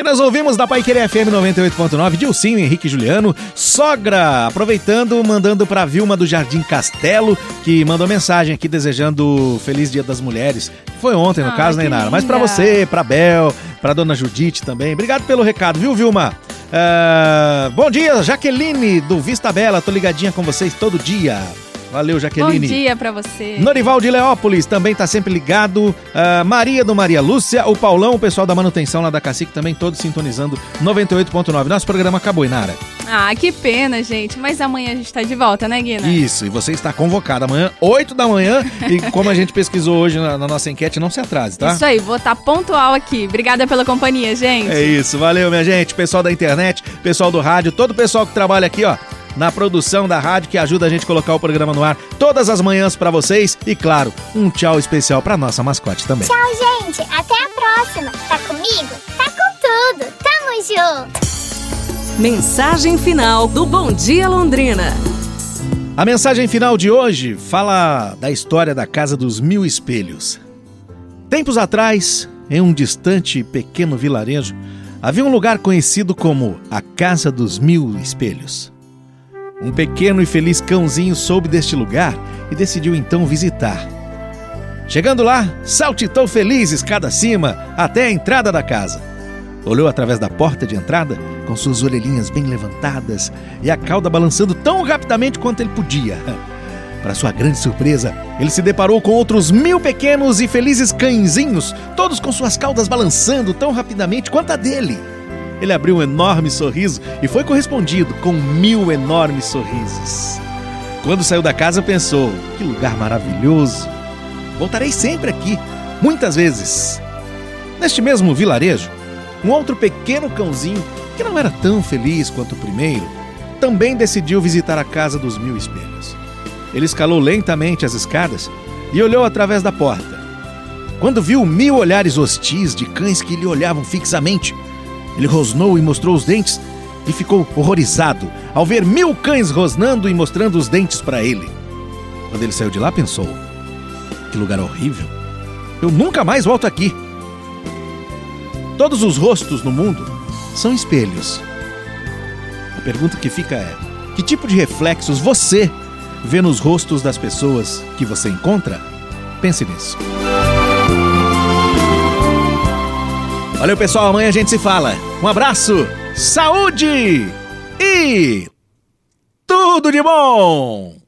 Aí nós ouvimos da Paiker FM 98.9, Dilcinho Henrique e Juliano, Sogra, aproveitando, mandando pra Vilma do Jardim Castelo, que mandou mensagem aqui desejando Feliz Dia das Mulheres. Foi ontem, no caso, né, Inara? Mas pra você, pra Bel, pra Dona Judite também. Obrigado pelo recado, viu, Vilma? Bom dia, Jaqueline do Vista Bela, tô ligadinha com vocês todo dia. Valeu, Jaqueline. Bom dia pra você. Norival de Leópolis também tá sempre ligado. Maria do Maria Lúcia, o Paulão, o pessoal da manutenção lá da Cacique também, todos sintonizando 98.9. Nosso programa acabou, Inara. Ah, que pena, gente. Mas amanhã a gente tá de volta, né, Guina? Isso, e você está convocada amanhã, 8 da manhã. E como a gente pesquisou hoje na nossa enquete, não se atrase, tá? Isso aí, vou estar pontual aqui. Obrigada pela companhia, gente. É isso, valeu, minha gente. Pessoal da internet, pessoal do rádio, todo o pessoal que trabalha aqui, ó, na produção da rádio, que ajuda a gente a colocar o programa no ar todas as manhãs pra vocês. E claro, um tchau especial pra nossa mascote também. Tchau, gente, até a próxima. Tá comigo? Tá com tudo. Tamo junto. Mensagem final do Bom Dia Londrina. A mensagem final de hoje fala da história da Casa dos Mil Espelhos. Tempos atrás, em um distante pequeno vilarejo, havia um lugar conhecido como a Casa dos Mil Espelhos. Um pequeno e feliz cãozinho soube deste lugar e decidiu então visitar. Chegando lá, saltitou feliz escada acima até a entrada da casa. Olhou através da porta de entrada, com suas orelhinhas bem levantadas e a cauda balançando tão rapidamente quanto ele podia. Para sua grande surpresa, ele se deparou com outros 1000 pequenos e felizes cãezinhos, todos com suas caudas balançando tão rapidamente quanto a dele. Ele abriu um enorme sorriso e foi correspondido com 1000 enormes sorrisos. Quando saiu da casa, pensou: que lugar maravilhoso! Voltarei sempre aqui, muitas vezes. Neste mesmo vilarejo, um outro pequeno cãozinho, que não era tão feliz quanto o primeiro, também decidiu visitar a Casa dos Mil Espelhos. Ele escalou lentamente as escadas e olhou através da porta. Quando viu 1000 olhares hostis de cães que lhe olhavam fixamente, ele rosnou e mostrou os dentes e ficou horrorizado ao ver 1000 cães rosnando e mostrando os dentes para ele. Quando ele saiu de lá, pensou: que lugar horrível! Eu nunca mais volto aqui. Todos os rostos no mundo são espelhos. A pergunta que fica é: que tipo de reflexos você vê nos rostos das pessoas que você encontra? Pense nisso. Valeu, pessoal, amanhã a gente se fala. Um abraço, saúde e tudo de bom!